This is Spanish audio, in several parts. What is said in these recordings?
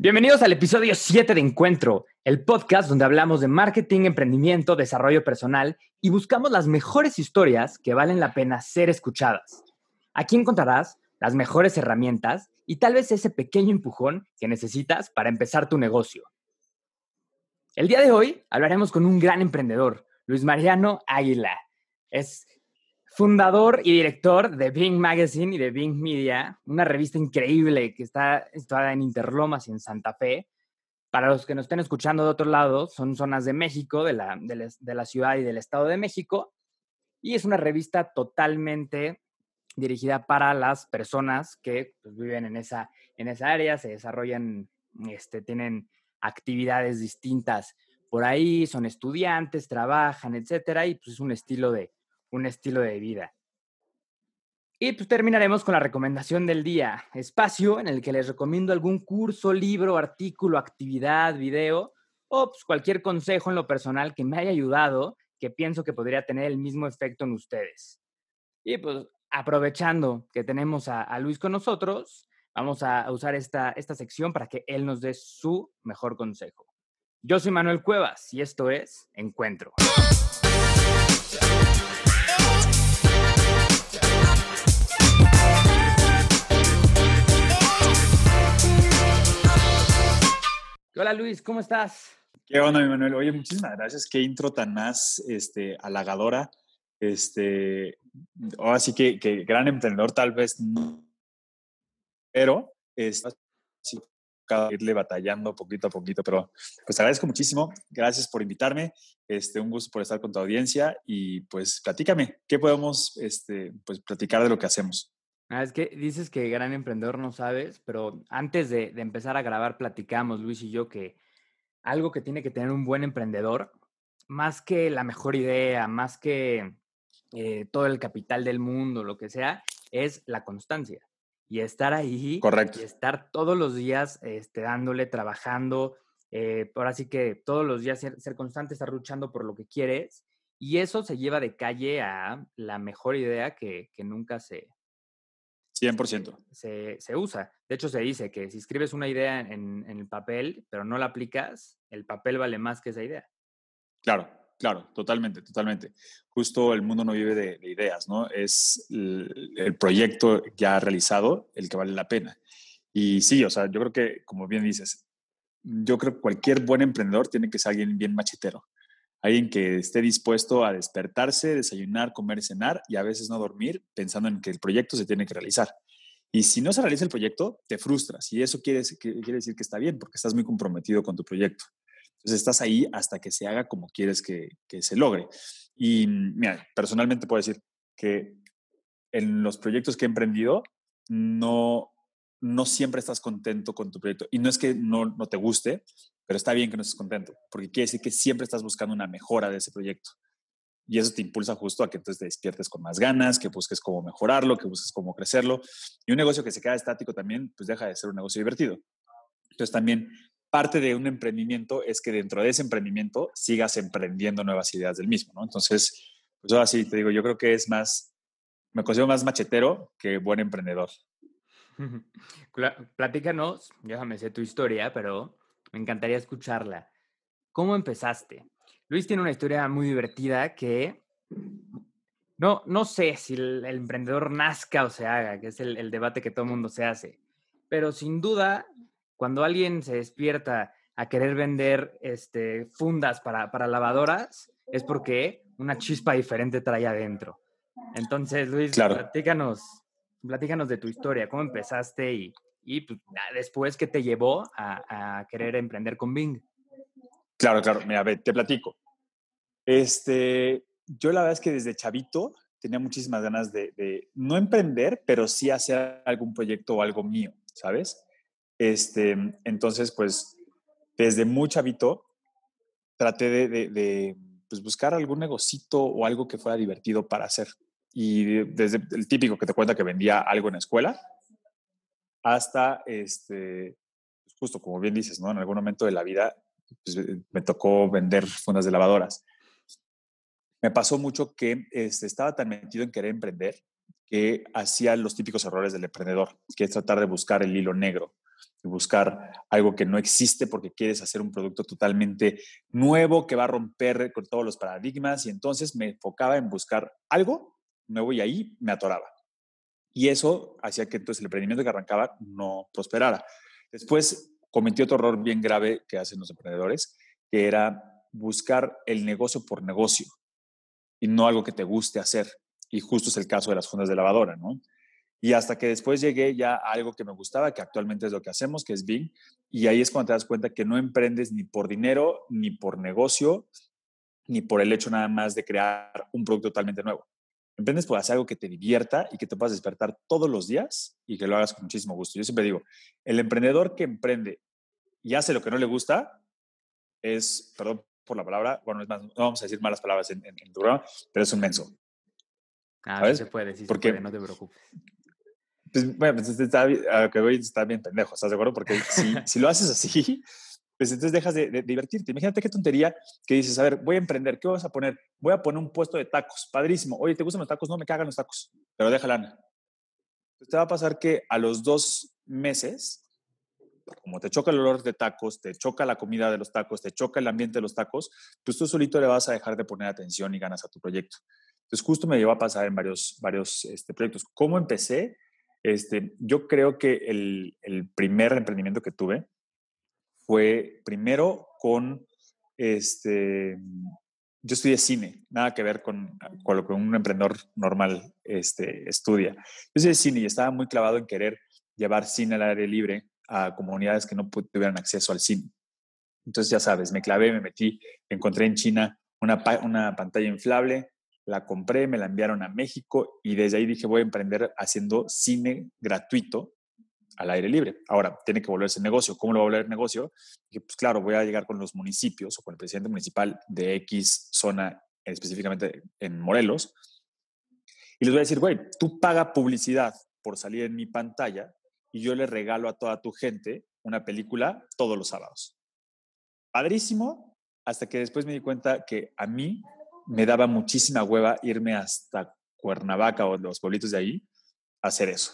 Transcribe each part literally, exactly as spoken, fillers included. Bienvenidos al episodio siete de Encuentro, el podcast donde hablamos de marketing, emprendimiento, desarrollo personal y buscamos las mejores historias que valen la pena ser escuchadas. Aquí encontrarás las mejores herramientas y tal vez ese pequeño empujón que necesitas para empezar tu negocio. El día de hoy hablaremos con un gran emprendedor, Luis Mariano Águila. Es fundador y director de Bing Magazine y de Bing Media, una revista increíble que está situada en Interlomas y en Santa Fe. Para los que nos estén escuchando de otro lado, son zonas de México, de la, de la, de la ciudad y del Estado de México. Y es una revista totalmente dirigida para las personas que pues, viven en esa, en esa área, se desarrollan, este, tienen actividades distintas por ahí, son estudiantes, trabajan, etcétera. Y pues es un estilo de un estilo de vida. Y pues terminaremos con la recomendación del día, espacio en el que les recomiendo algún curso, libro, artículo, actividad, video o pues, cualquier consejo en lo personal que me haya ayudado, que pienso que podría tener el mismo efecto en ustedes. Y pues aprovechando que tenemos a, a Luis con nosotros, vamos a usar esta, esta sección para que él nos dé su mejor consejo. Yo soy Manuel Cuevas y esto es Encuentro. Hola Luis, ¿cómo estás? Qué onda, mi Manuel. Oye, muchísimas gracias. Qué intro tan más este, halagadora. Este, oh, así que, que gran emprendedor tal vez no, pero este, sí, irle batallando poquito a poquito. Pero pues te agradezco muchísimo. Gracias por invitarme. Este, un gusto por estar con tu audiencia y pues platícame. ¿Qué podemos este, pues, platicar de lo que hacemos? Ah, es que dices que gran emprendedor no sabes, pero antes de, de empezar a grabar platicamos, Luis y yo, que algo que tiene que tener un buen emprendedor, más que la mejor idea, más que eh, todo el capital del mundo, lo que sea, es la constancia y estar ahí. Correcto. Y estar todos los días este, dándole, trabajando, eh, ahora sí que todos los días ser, ser constante, estar luchando por lo que quieres y eso se lleva de calle a la mejor idea que, que nunca se... cien por ciento. Se, se usa. De hecho, se dice que si escribes una idea en, en el papel, pero no la aplicas, el papel vale más que esa idea. Claro, claro, totalmente, totalmente. Justo el mundo no vive de, de ideas, ¿no? Es el, el proyecto ya realizado el que vale la pena. Y sí, o sea, yo creo que, como bien dices, yo creo que cualquier buen emprendedor tiene que ser alguien bien machetero. Alguien que esté dispuesto a despertarse, desayunar, comer, cenar y a veces no dormir pensando en que el proyecto se tiene que realizar. Y si no se realiza el proyecto, te frustras. Y eso quiere, quiere decir que está bien porque estás muy comprometido con tu proyecto. Entonces estás ahí hasta que se haga como quieres que, que se logre. Y mira, personalmente puedo decir que en los proyectos que he emprendido no, no siempre estás contento con tu proyecto. Y no es que no, no te guste, pero está bien que no estés contento, porque quiere decir que siempre estás buscando una mejora de ese proyecto. Y eso te impulsa justo a que entonces te despiertes con más ganas, que busques cómo mejorarlo, que busques cómo crecerlo. Y un negocio que se queda estático también, pues deja de ser un negocio divertido. Entonces también parte de un emprendimiento es que dentro de ese emprendimiento sigas emprendiendo nuevas ideas del mismo, ¿no? Entonces, pues ahora sí te digo, yo creo que es más, me considero más machetero que buen emprendedor. Platícanos, ya me sé tu historia, pero... me encantaría escucharla. ¿Cómo empezaste? Luis tiene una historia muy divertida que no, no sé si el, el emprendedor nazca o se haga, que es el, el debate que todo el mundo se hace. Pero sin duda, cuando alguien se despierta a querer vender este, fundas para, para lavadoras, es porque una chispa diferente trae adentro. Entonces, Luis, claro. platícanos, platícanos de tu historia. ¿Cómo empezaste y... y después, ¿qué te llevó a, a querer emprender con Bing? Claro, claro. Mira, ve, te platico. Este, yo la verdad es que desde chavito tenía muchísimas ganas de, de no emprender, pero sí hacer algún proyecto o algo mío, ¿sabes? Este, entonces, pues, desde muy chavito traté de, de, de pues, buscar algún negocito o algo que fuera divertido para hacer. Y desde el típico que te cuenta que vendía algo en la escuela, hasta, este, justo como bien dices, ¿no? En algún momento de la vida pues, me tocó vender fundas de lavadoras. Me pasó mucho que este, estaba tan metido en querer emprender que hacía los típicos errores del emprendedor, que es tratar de buscar el hilo negro. buscar algo que no existe porque quieres hacer un producto totalmente nuevo que va a romper con todos los paradigmas, y entonces me enfocaba en buscar algo nuevo y ahí me atoraba. Y eso hacía que entonces el emprendimiento que arrancaba no prosperara. Después cometí otro error bien grave que hacen los emprendedores, que era buscar el negocio por negocio y no algo que te guste hacer. Y justo es el caso de las fundas de lavadora, ¿no? Y hasta que después llegué ya a algo que me gustaba, que actualmente es lo que hacemos, que es Bing. Y ahí es cuando te das cuenta que no emprendes ni por dinero, ni por negocio, ni por el hecho nada más de crear un producto totalmente nuevo. Emprendes por hacer algo que te divierta y que te puedas despertar todos los días y que lo hagas con muchísimo gusto. Yo siempre digo, el emprendedor que emprende y hace lo que no le gusta es, perdón por la palabra, bueno, es más, no vamos a decir malas palabras en, en, en tu programa, pero es un menso. Ah, ¿sabes? Sí se puede, sí se puede, no te preocupes. Pues, bueno, pues está, a lo que voy está bien pendejo, ¿estás de acuerdo? Porque si, si lo haces así, pues entonces dejas de, de divertirte. Imagínate qué tontería que dices, a ver, voy a emprender, ¿qué vas a poner? Voy a poner un puesto de tacos, padrísimo. Oye, ¿te gustan los tacos? No, me cagan los tacos, pero déjala, Ana. Te va a pasar que a los dos meses, como te choca el olor de tacos, te choca la comida de los tacos, te choca el ambiente de los tacos, pues tú solito le vas a dejar de poner atención y ganas a tu proyecto. Entonces justo me llevó a pasar en varios, varios este, proyectos. ¿Cómo empecé? Este, yo creo que el, el primer emprendimiento que tuve fue primero con, este, yo estudié cine, nada que ver con, con lo que un emprendedor normal este, estudia. Yo estudié cine y estaba muy clavado en querer llevar cine al aire libre a comunidades que no tuvieran acceso al cine. Entonces ya sabes, me clavé, me metí, encontré en China una, una pantalla inflable, la compré, me la enviaron a México y desde ahí dije voy a emprender haciendo cine gratuito al aire libre. Ahora, tiene que volverse negocio. ¿Cómo lo va a volver negocio? Dije, pues claro, voy a llegar con los municipios o con el presidente municipal de X zona, específicamente en Morelos, y les voy a decir, güey, tú paga publicidad por salir en mi pantalla y yo le regalo a toda tu gente una película todos los sábados. Padrísimo, hasta que después me di cuenta que a mí me daba muchísima hueva irme hasta Cuernavaca o los pueblitos de ahí a hacer eso.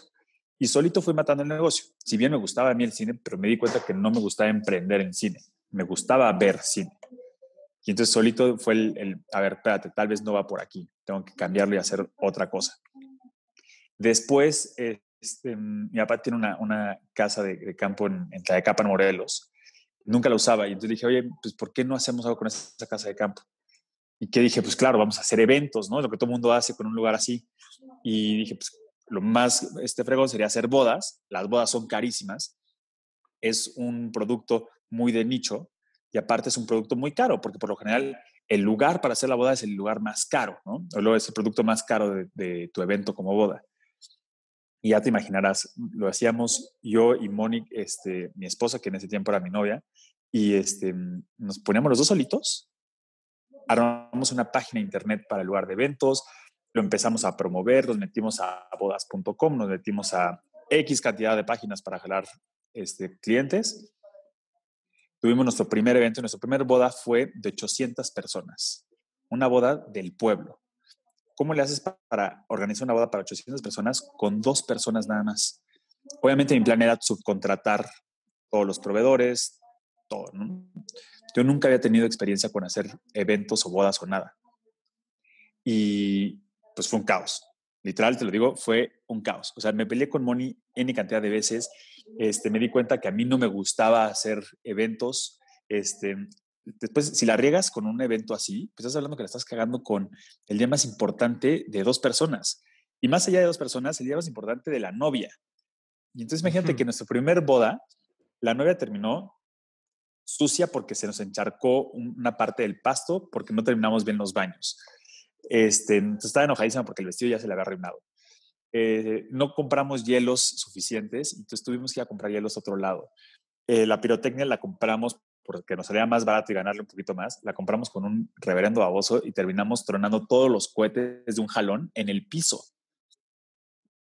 Y solito fui matando el negocio. Si bien me gustaba a mí el cine, pero me di cuenta que no me gustaba emprender en cine. Me gustaba ver cine. Y entonces solito fue el, el a ver, espérate, tal vez no va por aquí. Tengo que cambiarlo y hacer otra cosa. Después, eh, este, mi papá tiene una, una casa de, de campo en, en Tadecapan, Morelos. Nunca la usaba. Y entonces dije, oye, pues ¿por qué no hacemos algo con esa casa de campo? Y que dije, pues claro, vamos a hacer eventos, ¿no? Lo que todo el mundo hace con un lugar así. Y dije, pues lo más este fregón sería hacer bodas. Las bodas son carísimas. Es un producto muy de nicho y aparte es un producto muy caro porque por lo general el lugar para hacer la boda es el lugar más caro, ¿no? O luego es el producto más caro de, de tu evento como boda. Y ya te imaginarás, lo hacíamos yo y Monique, este, mi esposa, que en ese tiempo era mi novia, y este, nos poníamos los dos solitos. Armamos una página de internet para el lugar de eventos, lo empezamos a promover, nos metimos a bodas punto com, nos metimos a X cantidad de páginas para jalar este, clientes. Tuvimos nuestro primer evento, nuestra primera boda fue de ochocientas personas, una boda del pueblo. ¿Cómo le haces para organizar una boda para ochocientas personas con dos personas nada más? Obviamente mi plan era subcontratar todos los proveedores, todo, ¿no? Yo nunca había tenido experiencia con hacer eventos o bodas o nada. Y pues fue un caos. Literal, te lo digo, fue un caos. O sea, me peleé con Moni N cantidad de veces. Este, me di cuenta que a mí no me gustaba hacer eventos. Este, después, si la riegas con un evento así, pues estás hablando que la estás cagando con el día más importante de dos personas. Y más allá de dos personas, el día más importante de la novia. Y entonces imagínate hmm. que en nuestra primer boda, la novia terminó sucia porque se nos encharcó una parte del pasto porque no terminamos bien los baños. Este, estaba enojadísima porque el vestido ya se le había arruinado. Eh, no compramos hielos suficientes, entonces tuvimos que ir a comprar hielos a otro lado. Eh, la pirotecnia la compramos porque nos salía más barato y ganarle un poquito más. La compramos con un reverendo baboso y terminamos tronando todos los cohetes de un jalón en el piso.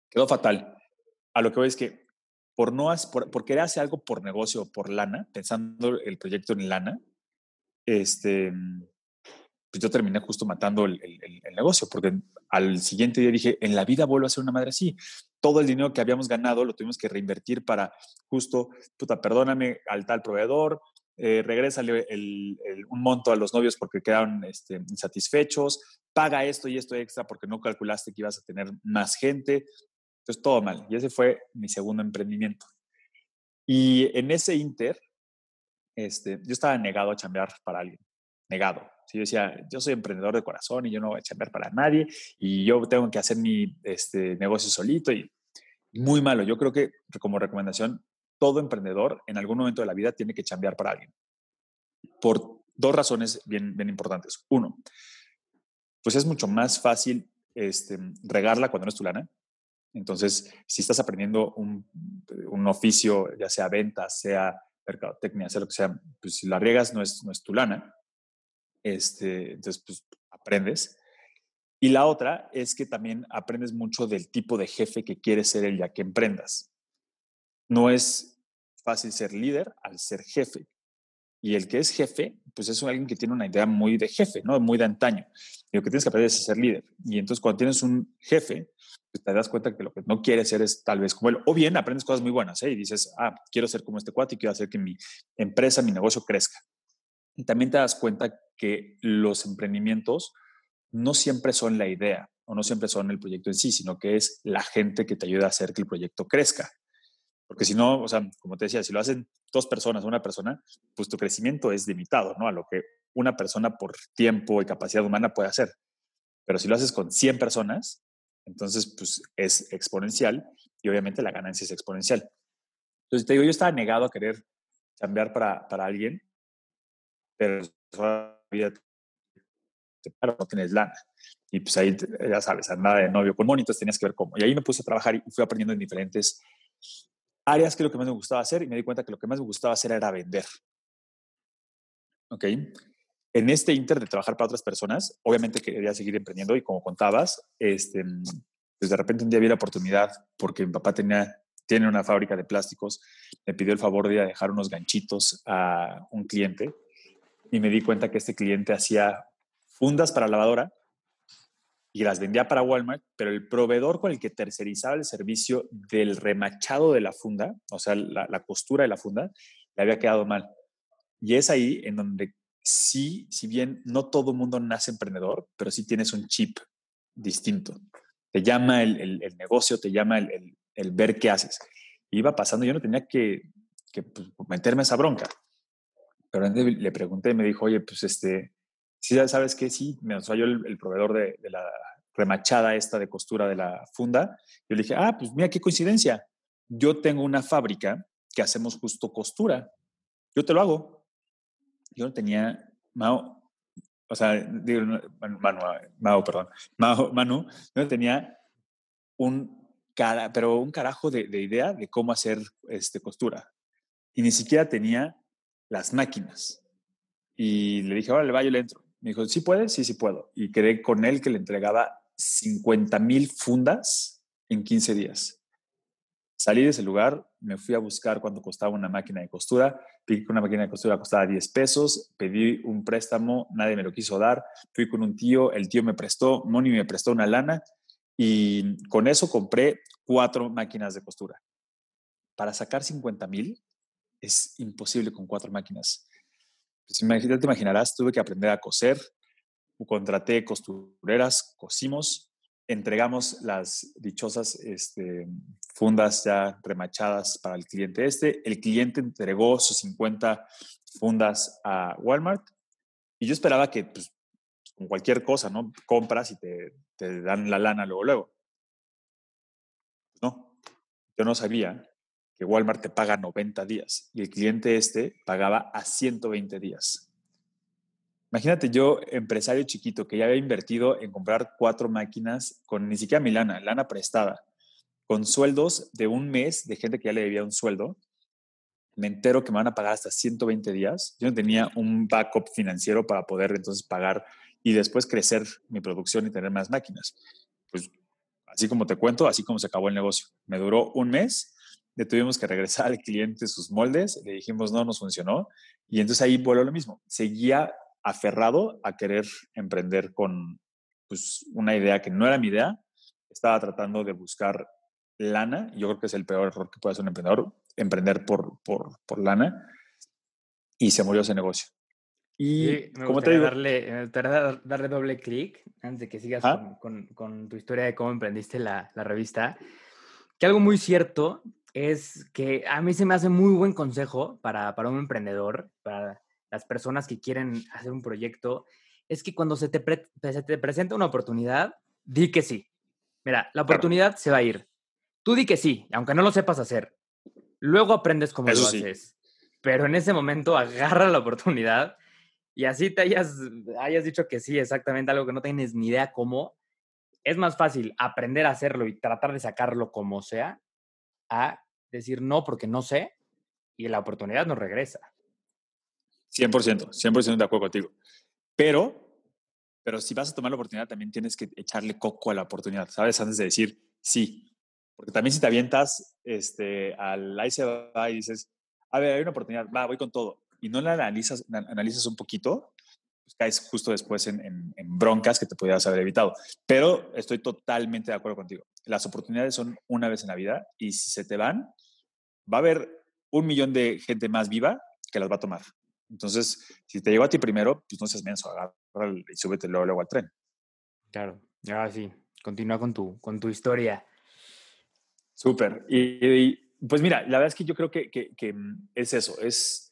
Quedó fatal. A lo que voy es que Por, no, por, por querer hacer algo por negocio o por lana, pensando el proyecto en lana, este, pues yo terminé justo matando el, el, el negocio, porque al siguiente día dije, en la vida vuelvo a ser una madre así. todo el dinero que habíamos ganado lo tuvimos que reinvertir para justo, puta, perdóname al tal proveedor, eh, regrésale el, el, un monto a los novios porque quedaron este, insatisfechos, paga esto y esto extra porque no calculaste que ibas a tener más gente. Entonces, todo mal. Y ese fue mi segundo emprendimiento. Y en ese inter, este, yo estaba negado a chambear para alguien. Negado. Sí, yo decía, yo soy emprendedor de corazón y yo no voy a chambear para nadie y yo tengo que hacer mi este, negocio solito. Y muy malo. Yo creo que, como recomendación, todo emprendedor en algún momento de la vida tiene que chambear para alguien. Por dos razones bien, bien importantes. Uno, pues es mucho más fácil este, regarla cuando no es tu lana. Entonces, si estás aprendiendo un, un oficio, ya sea venta, sea mercadotecnia, sea lo que sea, pues si la riegas no es, no es tu lana. Este, entonces, pues aprendes. Y la otra es que también aprendes mucho del tipo de jefe que quieres ser el día que emprendas. No es fácil ser líder al ser jefe. Y el que es jefe, pues es alguien que tiene una idea muy de jefe, ¿no? Muy de antaño. Y lo que tienes que aprender es ser líder. Y entonces cuando tienes un jefe, pues te das cuenta que lo que no quieres ser es tal vez como él. O bien aprendes cosas muy buenas, ¿eh? Y dices, ah, quiero ser como este cuate y quiero hacer que mi empresa, mi negocio crezca. Y también te das cuenta que los emprendimientos no siempre son la idea o no siempre son el proyecto en sí, sino que es la gente que te ayuda a hacer que el proyecto crezca. Porque si no, o sea, como te decía, si lo hacen dos personas o una persona, pues tu crecimiento es limitado, ¿no? A lo que una persona por tiempo y capacidad humana puede hacer. Pero si lo haces con cien personas, entonces pues es exponencial y obviamente la ganancia es exponencial. Entonces te digo, yo estaba negado a querer cambiar para, para alguien, pero la vida te para, no tienes lana. Y pues ahí, ya sabes, andaba de novio con Moni, entonces tenías que ver cómo. Y ahí me puse a trabajar y fui aprendiendo en diferentes áreas que lo que más me gustaba hacer y me di cuenta que lo que más me gustaba hacer era vender. ¿Ok? En este inter de trabajar para otras personas, obviamente quería seguir emprendiendo y como contabas, este, pues de repente un día vi la oportunidad porque mi papá tenía, tiene una fábrica de plásticos, me pidió el favor de dejar unos ganchitos a un cliente y me di cuenta que este cliente hacía fundas para lavadora y las vendía para Walmart, pero el proveedor con el que tercerizaba el servicio del remachado de la funda, o sea, la, la costura de la funda, le había quedado mal. Y es ahí en donde sí, si bien no todo el mundo nace emprendedor, pero sí tienes un chip distinto. Te llama el, el, el negocio, te llama el, el, el ver qué haces. Iba pasando, yo no tenía que, que pues, meterme esa bronca. Pero le pregunté y me dijo, oye, pues este... Sí, ¿sabes qué? Sí, me ensayó el, el proveedor de, de la remachada esta de costura de la funda. Yo le dije, ah, pues mira, qué coincidencia. Yo tengo una fábrica que hacemos justo costura. Yo te lo hago. Yo no tenía, Mao, o sea, digo, Manu, Manu, Manu perdón, Manu, Manu, yo no tenía un, cara, pero un carajo de, de idea de cómo hacer este, costura. Y ni siquiera tenía las máquinas. Y le dije, órale, va, yo le entro. Me dijo, ¿sí puedes? Sí, sí puedo. Y quedé con él que le entregaba cincuenta mil fundas en quince días. Salí de ese lugar, me fui a buscar cuánto costaba una máquina de costura. Vi que una máquina de costura costaba diez pesos. Pedí un préstamo, nadie me lo quiso dar. Fui con un tío, el tío me prestó, Moni me prestó una lana. Y con eso compré cuatro máquinas de costura. Para sacar cincuenta mil es imposible con cuatro máquinas. Pues imagínate, te imaginarás, tuve que aprender a coser, contraté costureras, cosimos, entregamos las dichosas este, fundas ya remachadas para el cliente este. El cliente entregó sus cincuenta fundas a Walmart y yo esperaba que, pues, con cualquier cosa, ¿no? Compras y te, te dan la lana luego, luego. No, yo no sabía que Walmart te paga noventa días y el cliente este pagaba a ciento veinte días. Imagínate yo, empresario chiquito, que ya había invertido en comprar cuatro máquinas con ni siquiera mi lana, lana prestada, con sueldos de un mes de gente que ya le debía un sueldo, me entero que me van a pagar hasta ciento veinte días. Yo no tenía un backup financiero para poder entonces pagar y después crecer mi producción y tener más máquinas. Pues así como te cuento, así como se acabó el negocio. Me duró un mes. Le tuvimos que regresar al cliente sus moldes, le dijimos no, nos funcionó. Y entonces ahí voló lo mismo. Seguía aferrado a querer emprender con pues, una idea que no era mi idea. Estaba tratando de buscar lana. Yo creo que es el peor error que puede hacer un emprendedor, emprender por, por, por lana, y se murió ese negocio. Y sí, me ¿cómo te digo? Darle, me gustaría darle doble clic antes de que sigas ¿Ah? con, con, con tu historia de cómo emprendiste la, la revista. Que algo muy cierto es que a mí se me hace muy buen consejo para, para un emprendedor, para las personas que quieren hacer un proyecto, es que cuando se te, pre, se te presenta una oportunidad, di que sí. Mira, la oportunidad claro. se va a ir. Tú di que sí, aunque no lo sepas hacer. Luego aprendes cómo Eso lo sí. haces. Pero en ese momento agarra la oportunidad y así te hayas, hayas dicho que sí, exactamente, algo que no tienes ni idea cómo. Es más fácil aprender a hacerlo y tratar de sacarlo como sea, a decir no porque no sé y la oportunidad nos regresa. cien por ciento, cien por ciento de acuerdo contigo. Pero, pero si vas a tomar la oportunidad, también tienes que echarle coco a la oportunidad, ¿sabes? Antes de decir sí. Porque también si te avientas este, al ahí se va y dices, a ver, hay una oportunidad, va, voy con todo. Y no la analizas, la analizas un poquito, pues caes justo después en, en, en broncas que te podías haber evitado. Pero estoy totalmente de acuerdo contigo. Las oportunidades son una vez en la vida y si se te van, va a haber un millón de gente más viva que las va a tomar. Entonces, si te llegó a ti primero, pues no seas menso, agarra y súbete luego, luego al tren. Claro, ahora sí, continúa con tu, con tu historia. Súper. Y, y pues mira, la verdad es que yo creo que, que, que es eso, es...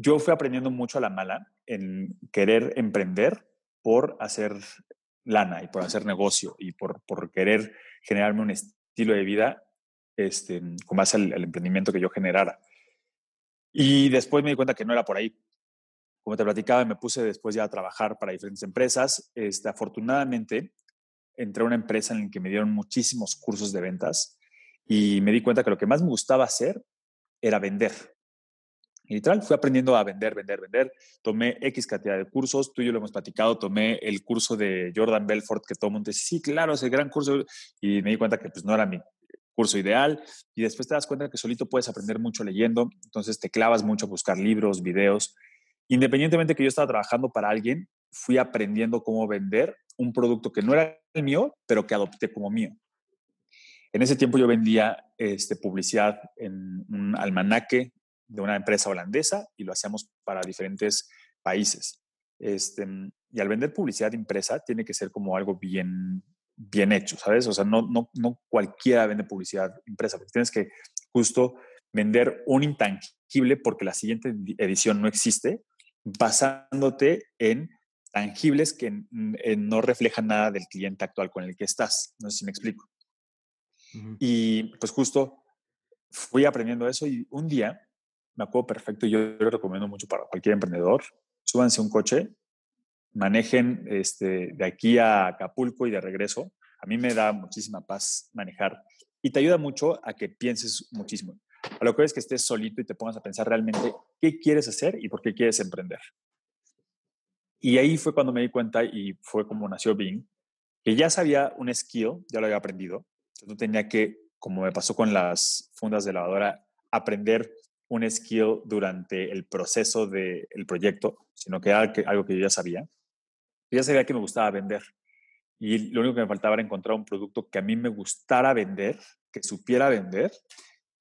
Yo fui aprendiendo mucho a la mala en querer emprender por hacer lana y por hacer negocio y por, por querer generarme un estilo de vida este, con base al, al emprendimiento que yo generara. Y después me di cuenta que no era por ahí. Como te platicaba, me puse después ya a trabajar para diferentes empresas. Este, afortunadamente, entré a una empresa en la que me dieron muchísimos cursos de ventas y me di cuenta que lo que más me gustaba hacer era vender. Y literal, fui aprendiendo a vender, vender, vender. Tomé X cantidad de cursos. Tú y yo lo hemos platicado. Tomé el curso de Jordan Belfort que todo el mundo dice, sí, claro, es el gran curso. Y me di cuenta que pues, no era mi curso ideal. Y después te das cuenta que solito puedes aprender mucho leyendo. Entonces te clavas mucho a buscar libros, videos. Independientemente de que yo estaba trabajando para alguien, fui aprendiendo cómo vender un producto que no era el mío, pero que adopté como mío. En ese tiempo yo vendía este, publicidad en un almanaque de una empresa holandesa y lo hacíamos para diferentes países. Este, y al vender publicidad impresa tiene que ser como algo bien, bien hecho, ¿sabes? O sea, no, no, no cualquiera vende publicidad impresa, porque tienes que justo vender un intangible porque la siguiente edición no existe, basándote en tangibles que en, en no reflejan nada del cliente actual con el que estás. No sé si me explico. Uh-huh. Y pues justo fui aprendiendo eso y un día me acuerdo perfecto y yo lo recomiendo mucho para cualquier emprendedor. Súbanse un coche, manejen este, de aquí a Acapulco y de regreso. A mí me da muchísima paz manejar y te ayuda mucho a que pienses muchísimo. A lo que es que estés solito y te pongas a pensar realmente qué quieres hacer y por qué quieres emprender. Y ahí fue cuando me di cuenta y fue como nació Bing, que ya sabía un skill, ya lo había aprendido. Entonces no tenía que, como me pasó con las fundas de lavadora, aprender un skill durante el proceso del proyecto, sino que era algo que yo ya sabía. Yo ya sabía que me gustaba vender. Y lo único que me faltaba era encontrar un producto que a mí me gustara vender, que supiera vender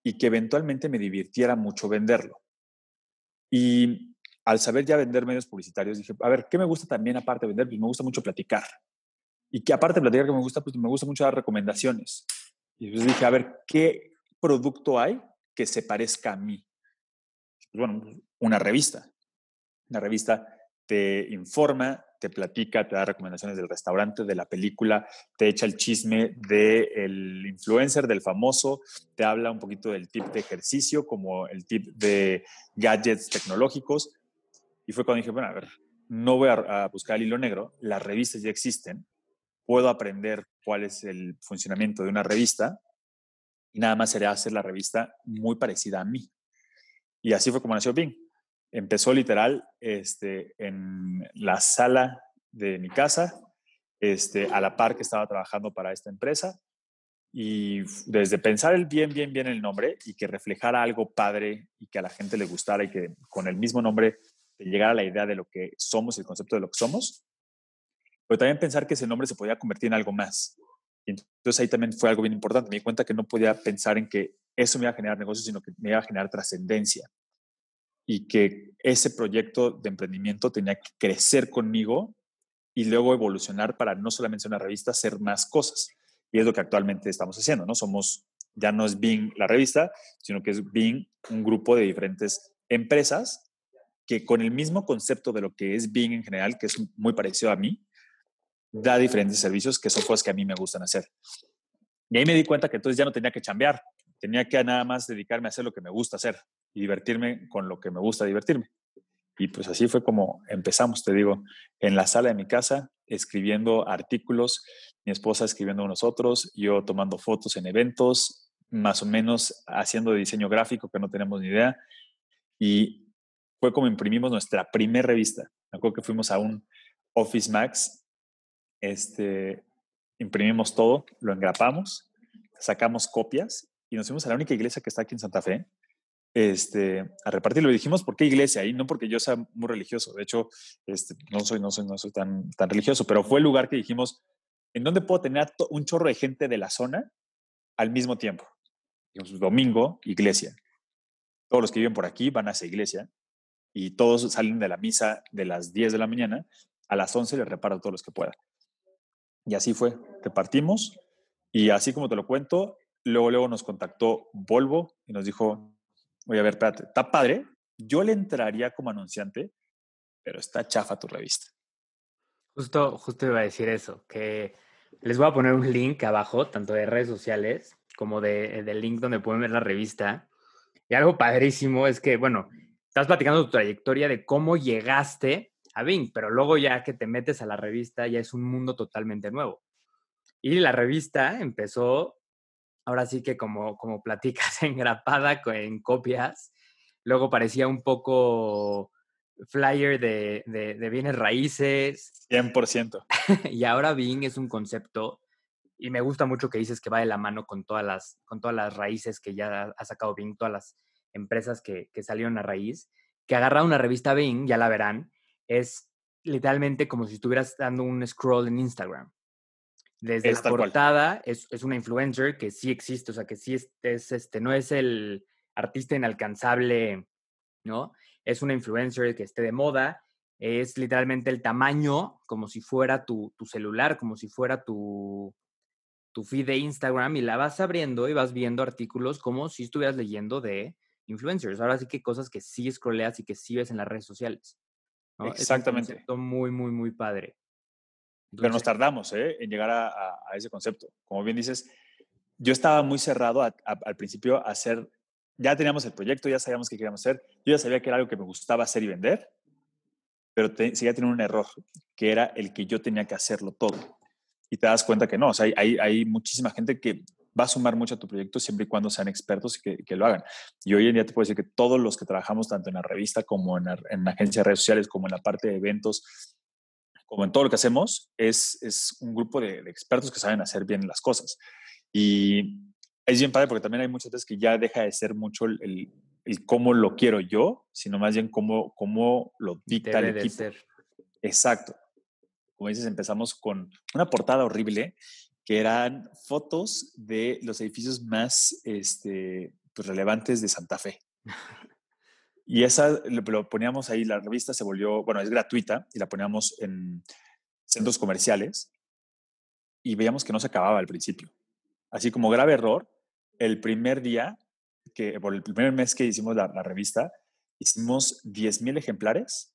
y que eventualmente me divirtiera mucho venderlo. Y al saber ya vender medios publicitarios, dije, a ver, ¿qué me gusta también aparte de vender? Pues me gusta mucho platicar. Y que aparte de platicar que me gusta, pues me gusta mucho dar recomendaciones. Y entonces dije, a ver, ¿qué producto hay que se parezca a mí? Bueno, una revista. Una revista te informa, te platica, te da recomendaciones del restaurante, de la película, te echa el chisme del influencer, del famoso, te habla un poquito del tip de ejercicio, como el tip de gadgets tecnológicos. Y fue cuando dije, bueno, a ver, no voy a, a buscar el hilo negro, las revistas ya existen, puedo aprender cuál es el funcionamiento de una revista y nada más sería hacer la revista muy parecida a mí. Y así fue como nació Bing. Empezó literal este, en la sala de mi casa, este, a la par que estaba trabajando para esta empresa. Y desde pensar el bien, bien, bien el nombre y que reflejara algo padre y que a la gente le gustara y que con el mismo nombre llegara la idea de lo que somos, el concepto de lo que somos. Pero también pensar que ese nombre se podía convertir en algo más. Entonces ahí también fue algo bien importante. Me di cuenta que no podía pensar en que eso me iba a generar negocios, sino que me iba a generar trascendencia. Y que ese proyecto de emprendimiento tenía que crecer conmigo y luego evolucionar para no solamente ser una revista, ser más cosas. Y es lo que actualmente estamos haciendo, ¿no? Somos, ya no es Bing la revista, sino que es Bing un grupo de diferentes empresas que con el mismo concepto de lo que es Bing en general, que es muy parecido a mí, da diferentes servicios que son cosas que a mí me gustan hacer. Y ahí me di cuenta que entonces ya no tenía que chambear, tenía que nada más dedicarme a hacer lo que me gusta hacer y divertirme con lo que me gusta divertirme. Y pues así fue como empezamos, te digo, en la sala de mi casa, escribiendo artículos, mi esposa escribiendo con nosotros, yo tomando fotos en eventos, más o menos haciendo diseño gráfico que no tenemos ni idea. Y fue como imprimimos nuestra primera revista. Me acuerdo que fuimos a un Office Max, este, imprimimos todo, lo engrapamos, sacamos copias y nos fuimos a la única iglesia que está aquí en Santa Fe, este, a repartirlo. Y dijimos, ¿por qué iglesia? Y no porque yo sea muy religioso. De hecho, este, no soy, no soy, no soy tan, tan religioso, pero fue el lugar que dijimos, ¿en dónde puedo tener un chorro de gente de la zona al mismo tiempo? Dijimos, domingo, iglesia. Todos los que viven por aquí van a esa iglesia y todos salen de la misa de las diez de la mañana. A las once les reparo a todos los que puedan. Y así fue. Repartimos y así como te lo cuento, luego, luego nos contactó Volvo y nos dijo, oye, a ver, espérate, está padre. Yo le entraría como anunciante, pero está chafa tu revista. Justo, justo iba a decir eso, que les voy a poner un link abajo, tanto de redes sociales como de, del link donde pueden ver la revista. Y algo padrísimo es que, bueno, estás platicando tu trayectoria de cómo llegaste a Bing, pero luego ya que te metes a la revista ya es un mundo totalmente nuevo. Y la revista empezó, ahora sí que como, como platicas, engrapada en copias, luego parecía un poco flyer de, de, de bienes raíces. cien por ciento. Y ahora Bing es un concepto, y me gusta mucho que dices que va de la mano con todas las, con todas las raíces que ya ha sacado Bing, todas las empresas que, que salieron a raíz, que agarrar una revista Bing, ya la verán, es literalmente como si estuvieras dando un scroll en Instagram. Desde es la portada, es, es una influencer que sí existe, o sea, que sí es, es este, no es el artista inalcanzable, ¿no? Es una influencer que esté de moda, es literalmente el tamaño, como si fuera tu, tu celular, como si fuera tu, tu feed de Instagram, y la vas abriendo y vas viendo artículos como si estuvieras leyendo de influencers. Ahora sí que cosas que sí scrolleas y que sí ves en las redes sociales, ¿no? Exactamente. Es un concepto muy, muy, muy padre. Entonces, pero nos tardamos ¿eh? en llegar a, a, a ese concepto. Como bien dices, yo estaba muy cerrado a, a, al principio a hacer, ya teníamos el proyecto, ya sabíamos qué queríamos hacer, yo ya sabía que era algo que me gustaba hacer y vender, pero te, seguía teniendo un error, que era el que yo tenía que hacerlo todo. Y te das cuenta que no, o sea, hay, hay muchísima gente que va a sumar mucho a tu proyecto siempre y cuando sean expertos y que, que lo hagan. Y hoy en día te puedo decir que todos los que trabajamos tanto en la revista como en la, en la agencia de redes sociales, como en la parte de eventos, como en todo lo que hacemos, es, es un grupo de, de expertos que saben hacer bien las cosas. Y es bien padre porque también hay muchas veces que ya deja de ser mucho el, el, el cómo lo quiero yo, sino más bien cómo, cómo lo dicta el equipo. Debe de ser. Exacto. Como dices, empezamos con una portada horrible que eran fotos de los edificios más este, pues, relevantes de Santa Fe. Y esa lo, lo poníamos ahí, la revista se volvió, bueno, es gratuita, y la poníamos en centros comerciales y veíamos que no se acababa al principio. Así como grave error, el primer día, que, por el primer mes que hicimos la, la revista, hicimos diez mil ejemplares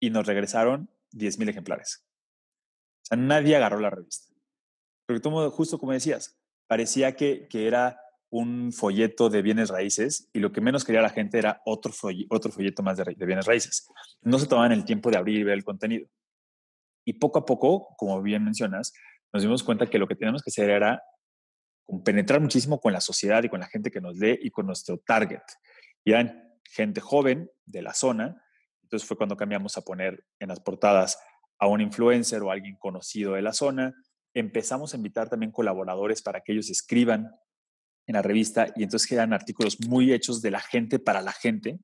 y nos regresaron diez mil ejemplares. O sea, nadie agarró la revista. Porque tú, justo como decías, parecía que, que era un folleto de bienes raíces y lo que menos quería la gente era otro, folle, otro folleto más de, de bienes raíces. No se tomaban el tiempo de abrir y ver el contenido. Y poco a poco, como bien mencionas, nos dimos cuenta que lo que teníamos que hacer era penetrar muchísimo con la sociedad y con la gente que nos lee y con nuestro target. Y eran gente joven de la zona. Entonces fue cuando cambiamos a poner en las portadas a un influencer o a alguien conocido de la zona. Empezamos a invitar también colaboradores para que ellos escriban en la revista y entonces quedan artículos muy hechos de la gente para la gente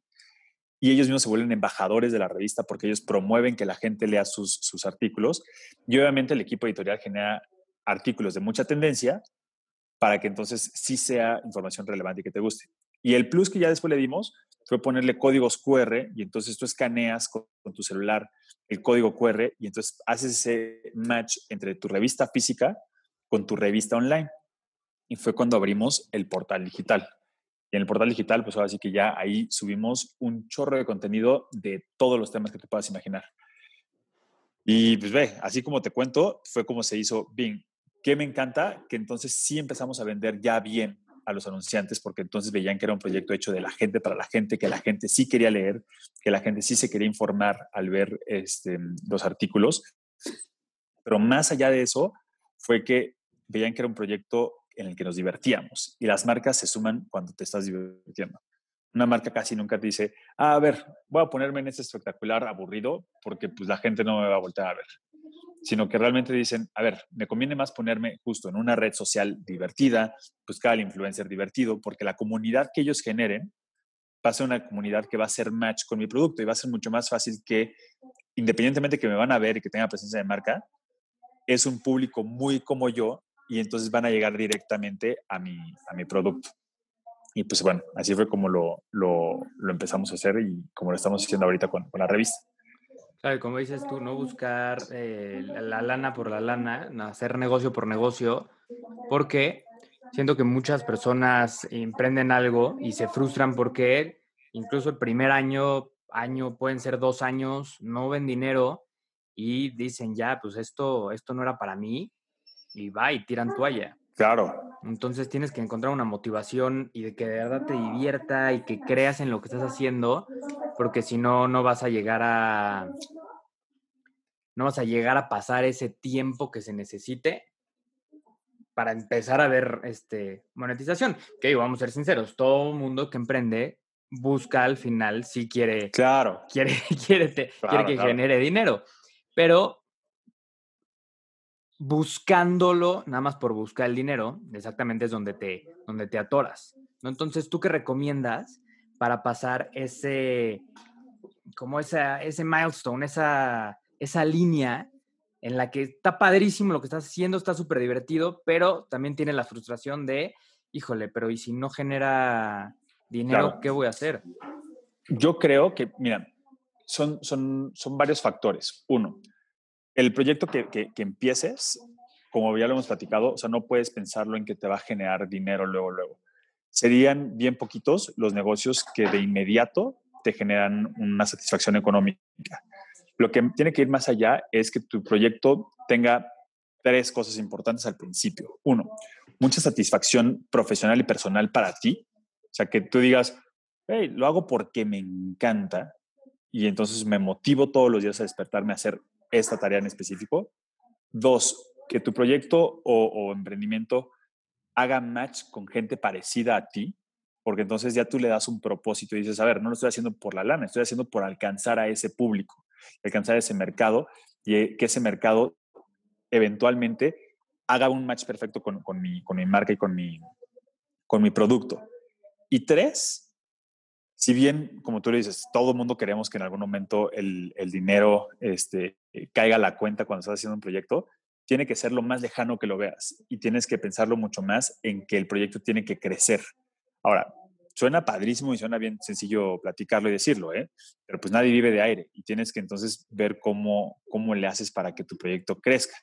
y ellos mismos se vuelven embajadores de la revista porque ellos promueven que la gente lea sus, sus artículos y obviamente el equipo editorial genera artículos de mucha tendencia para que entonces sí sea información relevante y que te guste. Y el plus que ya después le dimos fue ponerle códigos cu erre y entonces tú escaneas con, con tu celular el código cu erre y entonces haces ese match entre tu revista física con tu revista online. Y fue cuando abrimos el portal digital. Y en el portal digital, pues ahora sí que ya ahí subimos un chorro de contenido de todos los temas que te puedas imaginar. Y pues ve, así como te cuento, fue como se hizo Bing. Que me encanta que entonces sí empezamos a vender ya bien a los anunciantes, porque entonces veían que era un proyecto hecho de la gente para la gente, que la gente sí quería leer, que la gente sí se quería informar al ver este, los artículos. Pero más allá de eso, fue que veían que era un proyecto en el que nos divertíamos. Y las marcas se suman cuando te estás divirtiendo. Una marca casi nunca te dice, ah, a ver, voy a ponerme en este espectacular aburrido porque pues la gente no me va a voltear a ver. Sino que realmente dicen, a ver, me conviene más ponerme justo en una red social divertida, buscar al influencer divertido, porque la comunidad que ellos generen va a ser una comunidad que va a hacer match con mi producto y va a ser mucho más fácil que, independientemente que me van a ver y que tenga presencia de marca, es un público muy como yo, y entonces van a llegar directamente a mi, a mi producto. Y pues bueno, así fue como lo, lo, lo empezamos a hacer y como lo estamos haciendo ahorita con, con la revista. Claro, y como dices tú, no buscar eh, la, la lana por la lana, hacer negocio por negocio, porque siento que muchas personas emprenden algo y se frustran porque incluso el primer año, año pueden ser dos años, no ven dinero y dicen ya, pues esto, esto no era para mí. Y va y tiran toalla. Claro. Entonces tienes que encontrar una motivación y de que de verdad te divierta y que creas en lo que estás haciendo, porque si no, no vas a llegar a... no vas a llegar a pasar ese tiempo que se necesite para empezar a ver este, monetización. Que digo, vamos a ser sinceros, todo mundo que emprende busca al final si quiere... Claro. Quiere, quiere, te, claro, quiere que claro. genere dinero. Pero... buscándolo, nada más por buscar el dinero, exactamente es donde te, donde te atoras, ¿no? Entonces, ¿tú qué recomiendas para pasar ese, como esa, ese milestone, esa, esa línea en la que está padrísimo lo que estás haciendo, está súper divertido, pero también tiene la frustración de, híjole, pero ¿y si no genera dinero, claro. qué voy a hacer? Yo creo que, mira, son, son, son varios factores. Uno, el proyecto que, que, que empieces, como ya lo hemos platicado, o sea, no puedes pensarlo en que te va a generar dinero luego, luego. Serían bien poquitos los negocios que de inmediato te generan una satisfacción económica. Lo que tiene que ir más allá es que tu proyecto tenga tres cosas importantes al principio. Uno, mucha satisfacción profesional y personal para ti. O sea, que tú digas, hey, lo hago porque me encanta y entonces me motivo todos los días a despertarme a hacer esta tarea en específico. Dos, que tu proyecto o, o emprendimiento haga match con gente parecida a ti, porque entonces ya tú le das un propósito y dices, a ver, no lo estoy haciendo por la lana, estoy haciendo por alcanzar a ese público, alcanzar ese mercado y que ese mercado eventualmente haga un match perfecto con, con, mi, con mi marca y con mi, con mi producto. Y tres, si bien, como tú le dices, todo el mundo queremos que en algún momento el, el dinero este, caiga a la cuenta cuando estás haciendo un proyecto, tiene que ser lo más lejano que lo veas y tienes que pensarlo mucho más en que el proyecto tiene que crecer. Ahora, suena padrísimo y suena bien sencillo platicarlo y decirlo, ¿eh? Pero pues nadie vive de aire y tienes que entonces ver cómo, cómo le haces para que tu proyecto crezca.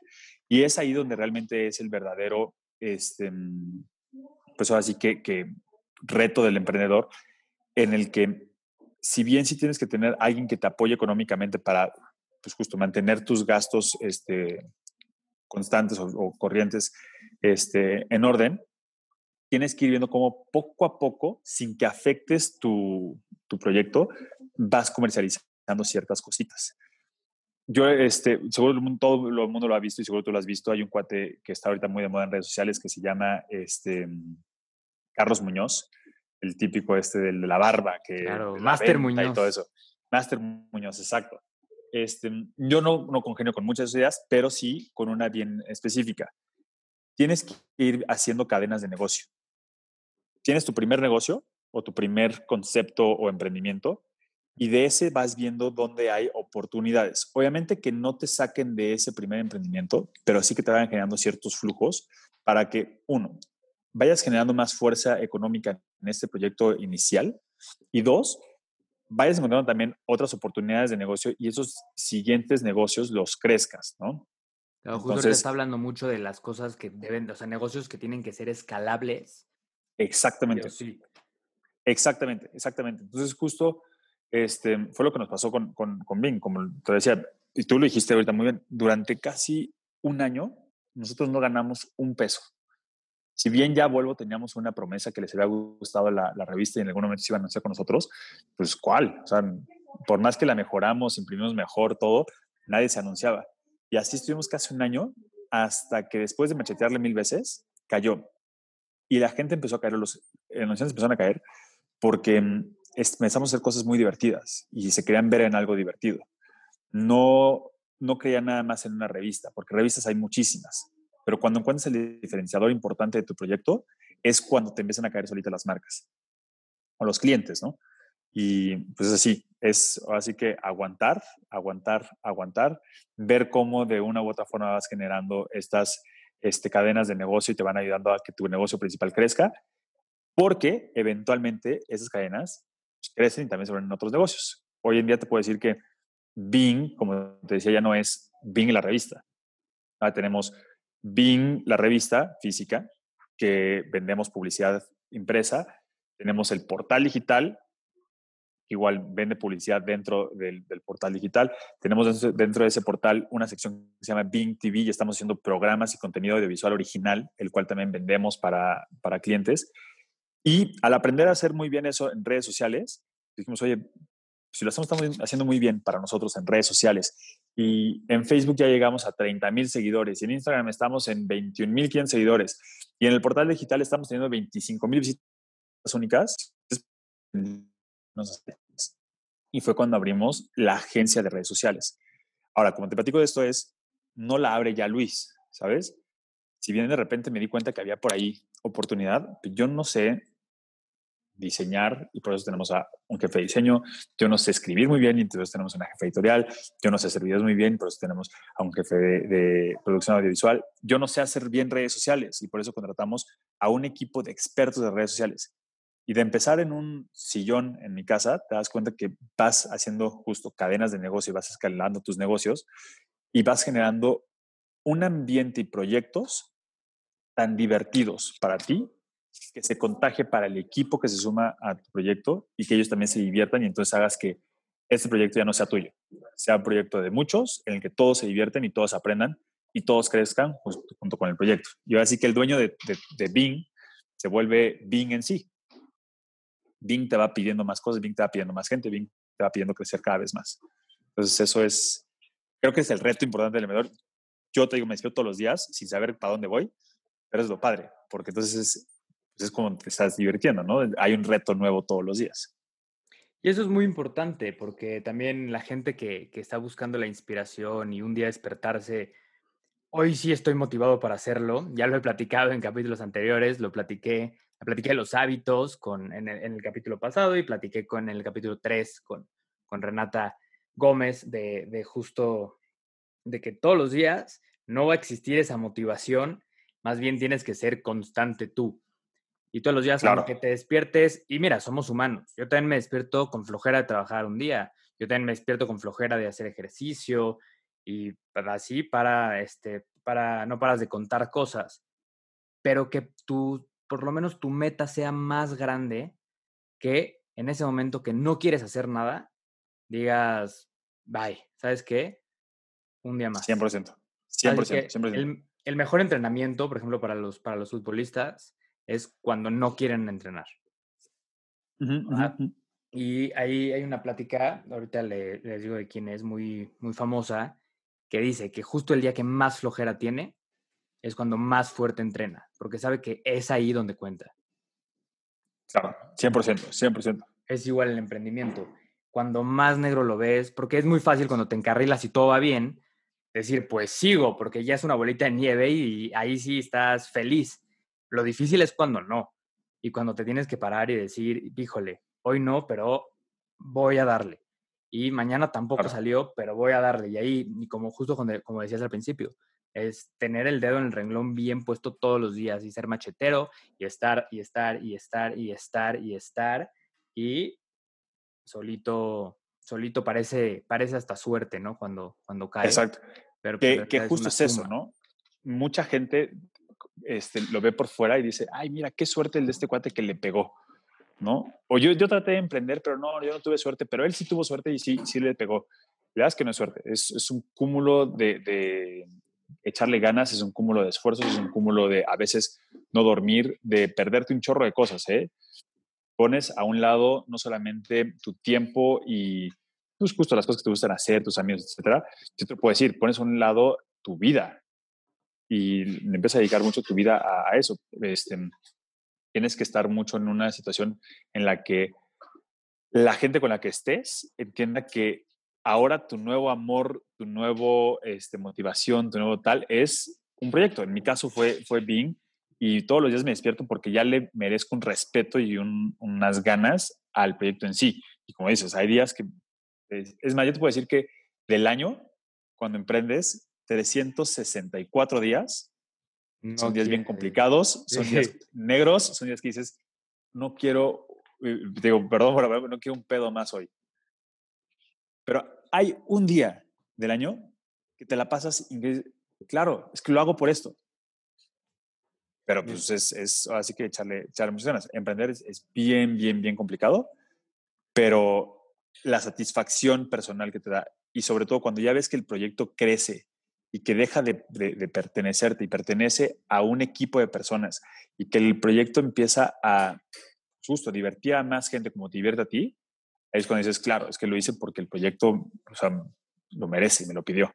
Y es ahí donde realmente es el verdadero, este, pues ahora sí que, que reto del emprendedor, en el que, si bien sí tienes que tener alguien que te apoye económicamente para, pues justo, mantener tus gastos este, constantes o, o corrientes este, en orden, tienes que ir viendo cómo poco a poco, sin que afectes tu, tu proyecto, vas comercializando ciertas cositas. Yo, este, seguro todo el mundo lo ha visto y seguro tú lo has visto. Hay un cuate que está ahorita muy de moda en redes sociales que se llama este, Carlos Muñoz. El típico este de la barba que claro, Master Muñoz y todo eso. Master Muñoz, exacto. Este, yo no, no congenio con muchas ideas, pero sí con una bien específica. Tienes que ir haciendo cadenas de negocio. Tienes tu primer negocio o tu primer concepto o emprendimiento Y de ese vas viendo dónde hay oportunidades. Obviamente que no te saquen de ese primer emprendimiento, pero sí que te vayan generando ciertos flujos para que, uno, vayas generando más fuerza económica en este proyecto inicial y dos, vayas encontrando también otras oportunidades de negocio y esos siguientes negocios los crezcas, ¿no? Claro, justo ahorita está hablando mucho de las cosas que deben, o sea, negocios que tienen que ser escalables. Exactamente. Sí. Exactamente, exactamente. Entonces, justo este, fue lo que nos pasó con, con, con Bing, como te decía, y tú lo dijiste ahorita muy bien, durante casi un año nosotros no ganamos un peso. Si bien ya vuelvo, teníamos una promesa que les había gustado la, la revista y en algún momento se iban a anunciar con nosotros, pues ¿cuál? O sea, por más que la mejoramos, imprimimos mejor todo, nadie se anunciaba. Y así estuvimos casi un año hasta que después de machetearle mil veces, cayó. Y la gente empezó a caer, los anunciantes empezaron a caer porque empezamos a hacer cosas muy divertidas y se querían ver en algo divertido. No, no creían nada más en una revista, porque revistas hay muchísimas. Pero cuando encuentras el diferenciador importante de tu proyecto, es cuando te empiezan a caer solitas las marcas o los clientes, ¿no? Y pues así, es así que aguantar, aguantar, aguantar, ver cómo de una u otra forma vas generando estas este, cadenas de negocio y te van ayudando a que tu negocio principal crezca, porque eventualmente esas cadenas pues, crecen y también se vuelven otros negocios. Hoy en día te puedo decir que Bing, como te decía, ya no es Bing la revista. Ahora tenemos Bing, la revista física, que vendemos publicidad impresa. Tenemos el portal digital, que igual vende publicidad dentro del, del portal digital. Tenemos dentro de ese portal una sección que se llama Bing T V y estamos haciendo programas y contenido audiovisual original, el cual también vendemos para, para clientes. Y al aprender a hacer muy bien eso en redes sociales, dijimos, oye, si lo estamos, estamos haciendo muy bien para nosotros en redes sociales, y en Facebook ya llegamos a treinta mil seguidores, y en Instagram estamos en veintiún mil quinientos seguidores, y en el portal digital estamos teniendo veinticinco mil visitas únicas. Y fue cuando abrimos la agencia de redes sociales. Ahora, como te platico de esto, es no la abre ya Luis, ¿sabes? Si bien de repente me di cuenta que había por ahí oportunidad, yo no sé diseñar y por eso tenemos a un jefe de diseño. Yo no sé escribir muy bien y entonces tenemos una jefe editorial. Yo no sé hacer videos muy bien y por eso tenemos a un jefe de, de producción audiovisual. Yo no sé hacer bien redes sociales y por eso contratamos a un equipo de expertos de redes sociales. Y de empezar en un sillón en mi casa, te das cuenta que vas haciendo justo cadenas de negocio y vas escalando tus negocios y vas generando un ambiente y proyectos tan divertidos para ti que se contagie para el equipo que se suma a tu proyecto y que ellos también se diviertan y entonces hagas que este proyecto ya no sea tuyo, sea un proyecto de muchos en el que todos se divierten y todos aprendan y todos crezcan junto, junto con el proyecto. Y ahora sí que el dueño de, de, de Bing se vuelve Bing en sí. Bing te va pidiendo más cosas, Bing te va pidiendo más gente, Bing te va pidiendo crecer cada vez más. Entonces eso es, creo que es el reto importante del emprendedor. Yo te digo, me despierto todos los días sin saber para dónde voy, pero es lo padre, porque entonces es Pues es como te estás divirtiendo, ¿no? Hay un reto nuevo todos los días. Y eso es muy importante porque también la gente que, que está buscando la inspiración y un día despertarse, hoy sí estoy motivado para hacerlo, ya lo he platicado en capítulos anteriores, lo platiqué, platiqué de los hábitos con, en, el, en el capítulo pasado y platiqué con el capítulo tres con, con Renata Gómez de, de justo de que todos los días no va a existir esa motivación, más bien tienes que ser constante tú. Y todos los días, claro, aunque te despiertes, y mira, somos humanos. Yo también me despierto con flojera de trabajar un día. Yo también me despierto con flojera de hacer ejercicio. Y así, para, este, para, no paras de contar cosas. Pero que tú, por lo menos tu meta sea más grande que en ese momento que no quieres hacer nada, digas, bye, ¿sabes qué? Un día más. cien por ciento. cien por ciento. cien por ciento. El, el mejor entrenamiento, por ejemplo, para los, para los futbolistas, es cuando no quieren entrenar. Uh-huh, uh-huh. Y ahí hay una plática, ahorita le, les digo de quién es, muy, muy famosa, que dice que justo el día que más flojera tiene es cuando más fuerte entrena, porque sabe que es ahí donde cuenta. Claro, cien por ciento. Es igual el emprendimiento. Cuando más negro lo ves, porque es muy fácil cuando te encarrilas y todo va bien, decir, pues sigo, porque ya es una bolita de nieve y ahí sí estás feliz. Lo difícil es cuando no. Y cuando te tienes que parar y decir, híjole, hoy no, pero voy a darle. Y mañana tampoco claro. salió, pero voy a darle. Y ahí, y como justo como decías al principio, es tener el dedo en el renglón bien puesto todos los días y ser machetero y estar, y estar, y estar, y estar, y estar. Y solito, solito parece, parece hasta suerte, ¿no? Cuando, cuando cae. Exacto. Pero que, que justo es eso, ¿no? Mucha gente este, lo ve por fuera y dice, ay, mira, qué suerte el de este cuate que le pegó, ¿no? O yo, yo traté de emprender, pero no, yo no tuve suerte, pero él sí tuvo suerte y sí, sí le pegó. La verdad es que no es suerte, es, es un cúmulo de, de echarle ganas, es un cúmulo de esfuerzos, es un cúmulo de a veces no dormir, de perderte un chorro de cosas, ¿eh? Pones a un lado no solamente tu tiempo y pues justo las cosas que te gustan hacer, tus amigos, etcétera. Yo te puedo decir, pones a un lado tu vida y le empiezas a dedicar mucho tu vida a, a eso. Este, tienes que estar mucho en una situación en la que la gente con la que estés entienda que ahora tu nuevo amor, tu nuevo este, motivación, tu nuevo tal es un proyecto. En mi caso fue, fue Bing. Y todos los días me despierto porque ya le merezco un respeto y un, unas ganas al proyecto en sí. Y como dices, hay días que... Es, es más, yo te puedo decir que del año, cuando emprendes, trescientos sesenta y cuatro días, no son días bien complicados, son días negros, son días que dices, no quiero... Digo, perdón, pero no quiero un pedo más hoy. Pero hay un día del año que te la pasas y dices, claro, es que lo hago por esto. Pero pues es, es así que echarle, echarle muchas ganas. Emprender es, es bien, bien, bien complicado, pero la satisfacción personal que te da, y sobre todo cuando ya ves que el proyecto crece y que deja de, de, de pertenecerte y pertenece a un equipo de personas y que el proyecto empieza a, justo, divertir a más gente como te divierte a ti, ahí es cuando dices, claro, es que lo hice porque el proyecto, o sea, lo merece y me lo pidió.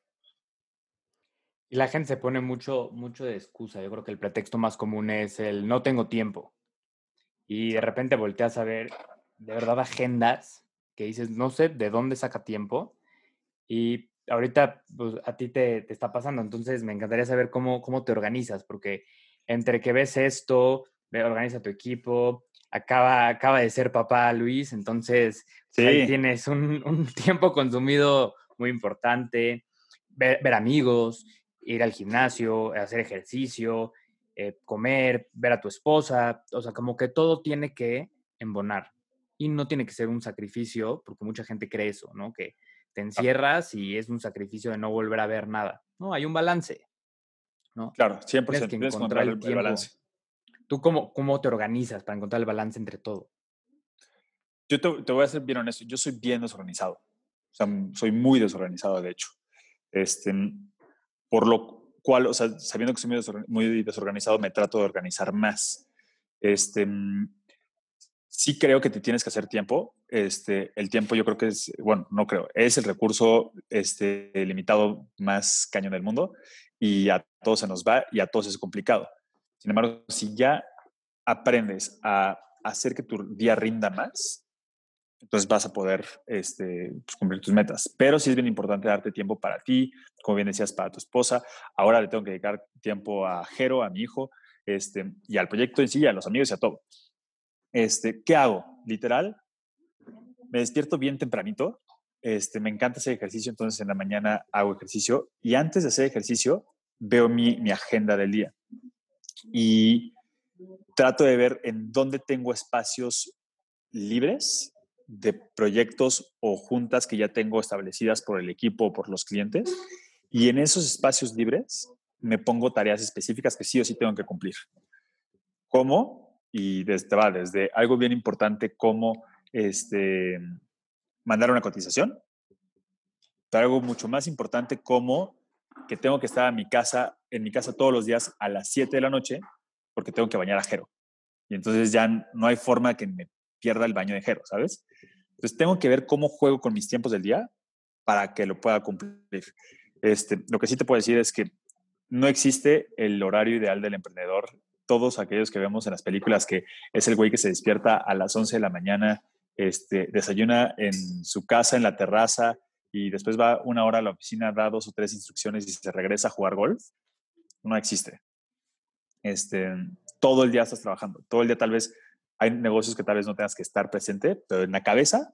Y la gente se pone mucho, mucho de excusa. Yo creo que el pretexto más común es el no tengo tiempo. Y de repente volteas a ver, de verdad, agendas que dices, no sé de dónde saca tiempo. Y ahorita pues, a ti te, te está pasando. Entonces me encantaría saber cómo, cómo te organizas. Porque entre que ves esto, organiza tu equipo, acaba, acaba de ser papá Luis. Entonces sí. Ahí tienes un, un tiempo consumido muy importante. Ver, ver amigos, ir al gimnasio, hacer ejercicio, eh, comer, ver a tu esposa. O sea, como que todo tiene que embonar. Y no tiene que ser un sacrificio, porque mucha gente cree eso, ¿no? Que te encierras y es un sacrificio de no volver a ver nada. No, hay un balance, ¿no? Claro, cien por ciento. Tienes que encontrar el, el balance. ¿Tú cómo, cómo te organizas para encontrar el balance entre todo? Yo te, te voy a ser bien honesto. Yo soy bien desorganizado. O sea, soy muy desorganizado, de hecho. Este... Por lo cual, o sea, sabiendo que soy muy desorganizado, me trato de organizar más. Este, sí creo que te tienes que hacer tiempo. Este, el tiempo yo creo que es, bueno, no creo, es el recurso este, limitado más cañón del mundo y a todos se nos va y a todos es complicado. Sin embargo, si ya aprendes a hacer que tu día rinda más, entonces vas a poder este, pues, cumplir tus metas. Pero sí es bien importante darte tiempo para ti, como bien decías, para tu esposa. Ahora le tengo que dedicar tiempo a Jero, a mi hijo, este, y al proyecto en sí, a los amigos y a todo. Este, ¿Qué hago? Literal, me despierto bien tempranito. Este, me encanta hacer ejercicio, entonces en la mañana hago ejercicio. Y antes de hacer ejercicio, veo mi, mi agenda del día. Y trato de ver en dónde tengo espacios libres de proyectos o juntas que ya tengo establecidas por el equipo o por los clientes. Y en esos espacios libres me pongo tareas específicas que sí o sí tengo que cumplir. ¿Cómo? Y desde, va, desde algo bien importante como este, mandar una cotización. Algo mucho más importante como que tengo que estar a mi casa, en mi casa todos los días a las siete de la noche porque tengo que bañar a Jero. Y entonces ya no hay forma que me pierda el baño de Jero, ¿sabes? Entonces tengo que ver cómo juego con mis tiempos del día para que lo pueda cumplir. Este, lo que sí te puedo decir es que no existe el horario ideal del emprendedor. Todos aquellos que vemos en las películas que es el güey que se despierta a las once de la mañana, este, desayuna en su casa, en la terraza, y después va una hora a la oficina, da dos o tres instrucciones y se regresa a jugar golf. No existe. Este, todo el día estás trabajando. Todo el día tal vez... Hay negocios que tal vez no tengas que estar presente, pero en la cabeza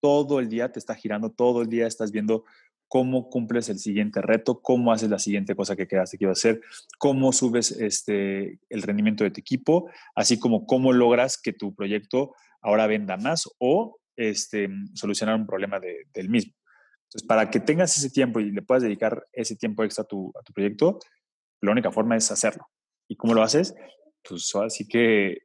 todo el día te está girando, todo el día estás viendo cómo cumples el siguiente reto, cómo haces la siguiente cosa que quedaste que iba a hacer, cómo subes este, el rendimiento de tu equipo, así como cómo logras que tu proyecto ahora venda más o este, solucionar un problema de, del mismo. Entonces, para que tengas ese tiempo y le puedas dedicar ese tiempo extra a tu, a tu proyecto, la única forma es hacerlo. ¿Y cómo lo haces? Pues así que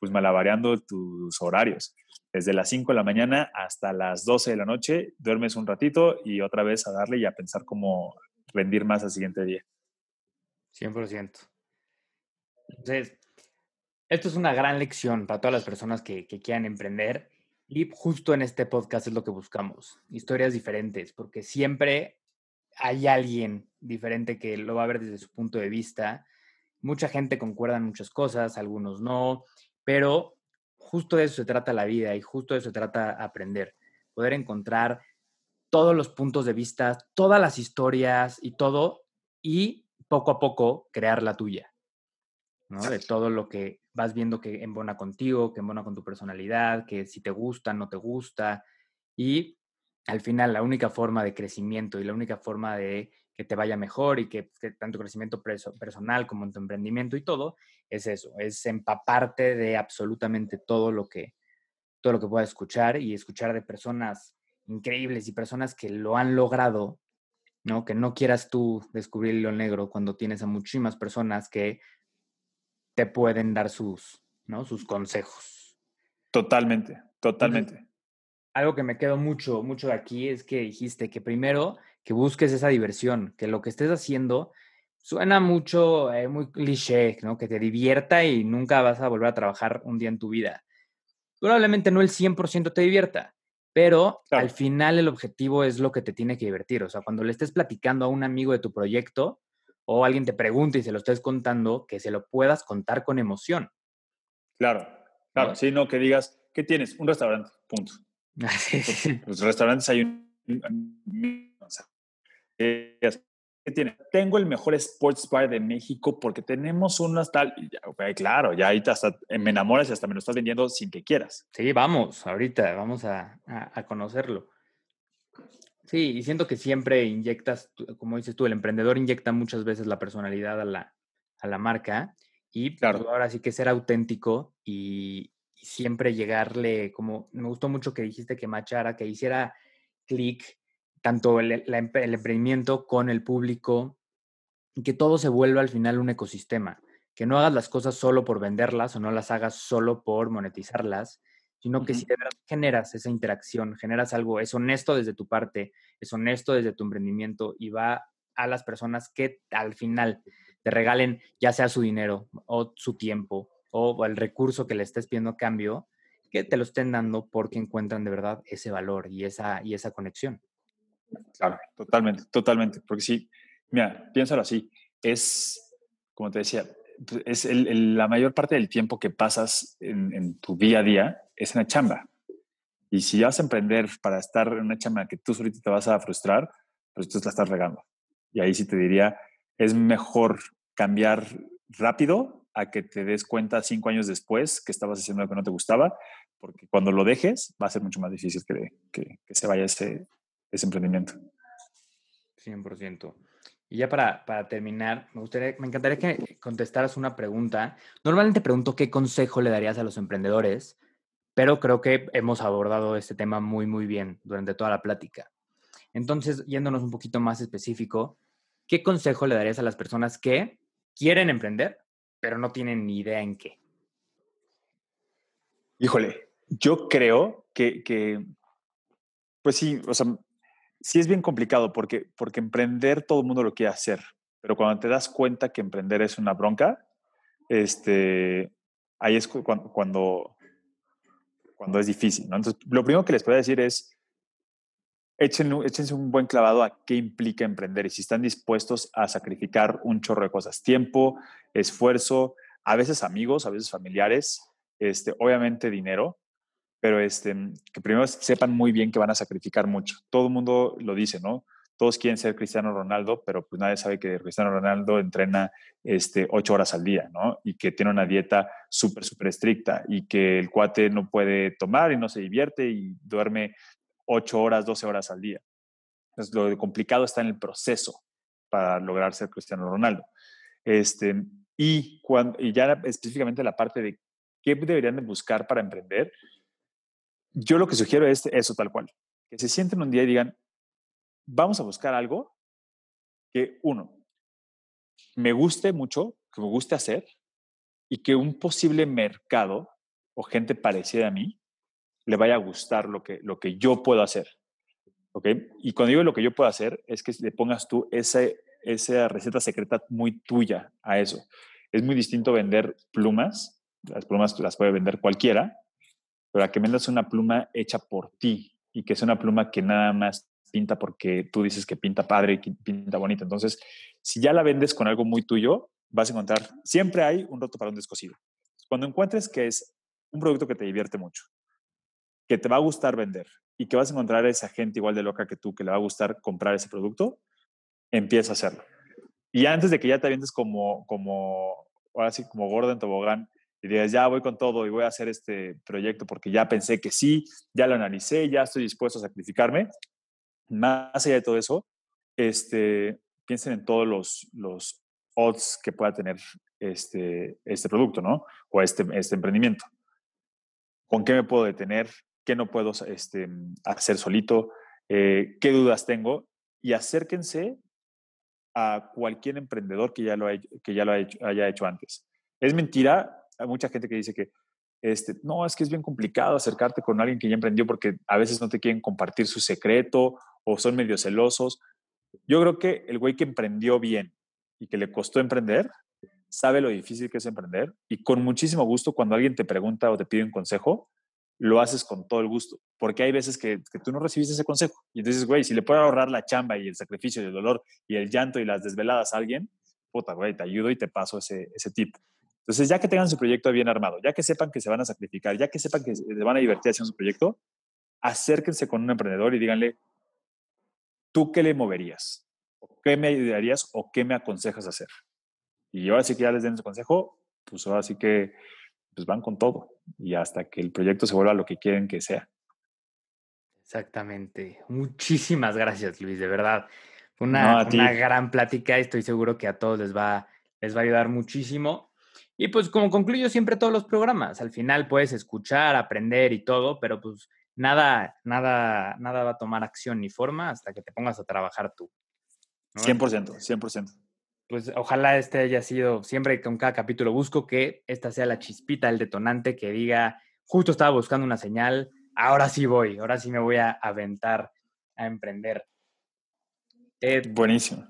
pues malabareando tus horarios. Desde las cinco de la mañana hasta las doce de la noche, duermes un ratito y otra vez a darle y a pensar cómo rendir más al siguiente día. cien por ciento. Entonces, esto es una gran lección para todas las personas que, que quieran emprender, y justo en este podcast es lo que buscamos, historias diferentes, porque siempre hay alguien diferente que lo va a ver desde su punto de vista. Mucha gente concuerda en muchas cosas, algunos no, pero justo de eso se trata la vida y justo de eso se trata aprender. Poder encontrar todos los puntos de vista, todas las historias y todo, y poco a poco crear la tuya, ¿no? De todo lo que vas viendo que embona contigo, que embona con tu personalidad, que si te gusta, no te gusta. Y al final la única forma de crecimiento y la única forma de que te vaya mejor y que, que tanto crecimiento preso, personal como en tu emprendimiento y todo, es eso, es empaparte de absolutamente todo lo que, todo lo que puedas escuchar y escuchar de personas increíbles y personas que lo han logrado, ¿no? Que no quieras tú descubrir lo negro cuando tienes a muchísimas personas que te pueden dar sus, ¿no? sus consejos. Totalmente, totalmente. Entonces, algo que me quedó mucho, mucho de aquí es que dijiste que primero que busques esa diversión, que lo que estés haciendo suena mucho, eh, muy cliché, ¿no? Que te divierta y nunca vas a volver a trabajar un día en tu vida. Probablemente no el cien por ciento te divierta, pero claro, al final el objetivo es lo que te tiene que divertir. O sea, cuando le estés platicando a un amigo de tu proyecto o alguien te pregunta y se lo estés contando, que se lo puedas contar con emoción. Claro, claro. ¿No? Sí, no que digas, ¿qué tienes? Un restaurante, punto. Los restaurantes hay un... O sea, ¿qué tiene? Tengo el mejor sports bar de México porque tenemos unas tal... Ya, okay, claro, ya ahí hasta me enamoras y hasta me lo estás vendiendo sin que quieras. Sí, vamos, ahorita vamos a, a, a conocerlo. Sí, y siento que siempre inyectas, como dices tú, el emprendedor inyecta muchas veces la personalidad a la, a la marca y claro, pues ahora sí que ser auténtico y, y siempre llegarle, como me gustó mucho que dijiste que machara, que hiciera clic tanto el, la, el emprendimiento con el público, y que todo se vuelva al final un ecosistema. Que no hagas las cosas solo por venderlas o no las hagas solo por monetizarlas, sino que uh-huh. si de verdad generas esa interacción, generas algo, es honesto desde tu parte, es honesto desde tu emprendimiento y va a las personas que al final te regalen ya sea su dinero o su tiempo o el recurso que le estés pidiendo a cambio, que te lo estén dando porque encuentran de verdad ese valor y esa, y esa conexión. Claro, totalmente, totalmente. Porque sí, mira, piénsalo así. Es, como te decía, es el, el, la mayor parte del tiempo que pasas en, en tu día a día es en la chamba. Y si vas a emprender para estar en una chamba que tú solito te vas a frustrar, pues tú la estás regando. Y ahí sí te diría, es mejor cambiar rápido a que te des cuenta cinco años después que estabas haciendo algo que no te gustaba, porque cuando lo dejes va a ser mucho más difícil que, que, que se vaya ese... ese emprendimiento. cien por ciento. Y ya para, para terminar, me gustaría, me encantaría que contestaras una pregunta. Normalmente pregunto qué consejo le darías a los emprendedores, pero creo que hemos abordado este tema muy, muy bien durante toda la plática. Entonces, yéndonos un poquito más específico, ¿qué consejo le darías a las personas que quieren emprender, pero no tienen ni idea en qué? Híjole, yo creo que... que pues sí, o sea, sí es bien complicado porque, porque emprender todo el mundo lo quiere hacer, pero cuando te das cuenta que emprender es una bronca, este, ahí es cu- cuando, cuando, cuando es difícil, ¿no? Entonces, lo primero que les puedo decir es, échen, échense un buen clavado a qué implica emprender y si están dispuestos a sacrificar un chorro de cosas, tiempo, esfuerzo, a veces amigos, a veces familiares, este, obviamente dinero, pero este, que primero sepan muy bien que van a sacrificar mucho. Todo el mundo lo dice, ¿no? todos quieren ser Cristiano Ronaldo, pero pues nadie sabe que Cristiano Ronaldo entrena este, ocho horas al día, ¿no? Y que tiene una dieta súper, súper estricta y que el cuate no puede tomar y no se divierte y duerme ocho horas, doce horas al día. Entonces, lo complicado está en el proceso para lograr ser Cristiano Ronaldo. Este, y, cuando, y ya específicamente la parte de qué deberían de buscar para emprender, yo lo que sugiero es eso tal cual. Que se sienten un día y digan, vamos a buscar algo que, uno, me guste mucho, que me guste hacer y que un posible mercado o gente parecida a mí le vaya a gustar lo que, lo que yo puedo hacer. ¿Okay? Y cuando digo lo que yo puedo hacer es que le pongas tú ese, esa receta secreta muy tuya a eso. Es muy distinto vender plumas. Las plumas las puede vender cualquiera, pero a que vendas una pluma hecha por ti y que es una pluma que nada más pinta porque tú dices que pinta padre y que pinta bonita. Entonces, si ya la vendes con algo muy tuyo, vas a encontrar, siempre hay un roto para un descosido. Cuando encuentres que es un producto que te divierte mucho, que te va a gustar vender y que vas a encontrar a esa gente igual de loca que tú que le va a gustar comprar ese producto, empieza a hacerlo. Y antes de que ya te avientes como, como ahora sí, como gordo en tobogán, y digas, ya voy con todo y voy a hacer este proyecto porque ya pensé que sí, ya lo analicé, ya estoy dispuesto a sacrificarme. Más allá de todo eso, este, piensen en todos los, los odds que pueda tener este, este producto, ¿no? O este, este emprendimiento. ¿Con qué me puedo detener? ¿Qué no puedo este, hacer solito? Eh, ¿Qué dudas tengo? Y acérquense a cualquier emprendedor que ya lo, ha, que ya lo ha hecho, haya hecho antes. Es mentira. Hay mucha gente que dice que este, no, es que es bien complicado acercarte con alguien que ya emprendió porque a veces no te quieren compartir su secreto o son medio celosos. Yo creo que el güey que emprendió bien y que le costó emprender sabe lo difícil que es emprender y con muchísimo gusto cuando alguien te pregunta o te pide un consejo lo haces con todo el gusto porque hay veces que, que tú no recibiste ese consejo y entonces, güey, si le puedo ahorrar la chamba y el sacrificio y el dolor y el llanto y las desveladas a alguien, puta, güey, te ayudo y te paso ese, ese tip. Entonces, ya que tengan su proyecto bien armado, ya que sepan que se van a sacrificar, ya que sepan que se van a divertir haciendo su proyecto, acérquense con un emprendedor y díganle, ¿tú qué le moverías? ¿O qué me ayudarías? ¿O qué me aconsejas hacer? Y ahora sí que ya les den su consejo, pues ahora sí que pues van con todo. Y hasta que el proyecto se vuelva lo que quieren que sea. Exactamente. Muchísimas gracias, Luis, de verdad. Fue una, no, una gran plática. Estoy seguro que a todos les va, les va a ayudar muchísimo. Y pues como concluyo siempre todos los programas, al final puedes escuchar, aprender y todo, pero pues nada, nada, nada va a tomar acción ni forma hasta que te pongas a trabajar tú, ¿no? cien por ciento, cien por ciento. Pues ojalá este haya sido, siempre con cada capítulo busco que esta sea la chispita, el detonante que diga, justo estaba buscando una señal, ahora sí voy, ahora sí me voy a aventar a emprender. Eh, Buenísimo.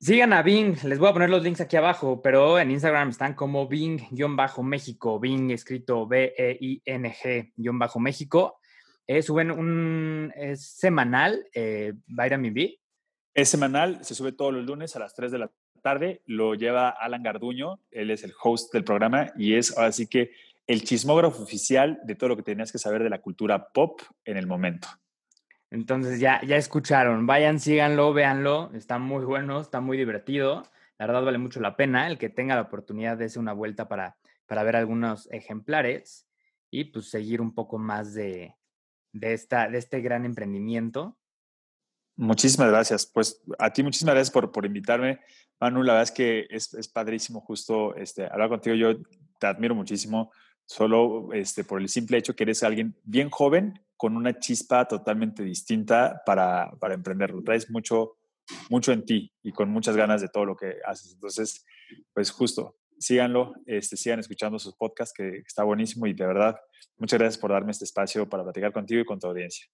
Sigan a Bing, les voy a poner los links aquí abajo, pero en Instagram están como Bing-México, Bing escrito B E I N G-México. Eh, suben un es semanal, eh, Vitamin B. Es semanal, se sube todos los lunes a las tres de la tarde, lo lleva Alan Garduño, él es el host del programa y es ahora sí que el chismógrafo oficial de todo lo que tenías que saber de la cultura pop en el momento. Entonces ya, ya escucharon, vayan, síganlo, véanlo, está muy bueno, está muy divertido, la verdad vale mucho la pena, el que tenga la oportunidad de hacer una vuelta para, para ver algunos ejemplares y pues seguir un poco más de, de, esta, de este gran emprendimiento. Muchísimas gracias, pues a ti muchísimas gracias por, por invitarme, Manu, la verdad es que es, es padrísimo justo este, hablar contigo, yo te admiro muchísimo. Solo este, por el simple hecho que eres alguien bien joven con una chispa totalmente distinta para, para emprenderlo. Traes mucho, mucho en ti y con muchas ganas de todo lo que haces. Entonces, pues justo, síganlo, este, sigan escuchando sus podcasts que está buenísimo y de verdad, muchas gracias por darme este espacio para platicar contigo y con tu audiencia.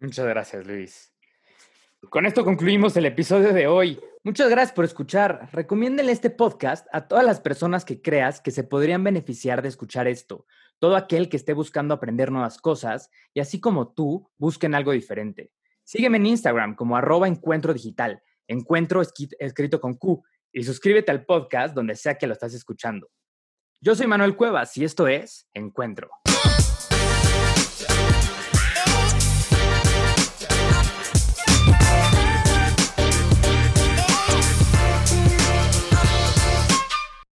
Muchas gracias, Luis. Con esto concluimos el episodio de hoy. Muchas gracias por escuchar. Recomiéndale este podcast a todas las personas que creas que se podrían beneficiar de escuchar esto. Todo aquel que esté buscando aprender nuevas cosas y así como tú, busquen algo diferente. Sígueme en Instagram como arroba EncuentroDigital. Encuentro escrito con Q. Y suscríbete al podcast donde sea que lo estás escuchando. Yo soy Manuel Cuevas y esto es Encuentro.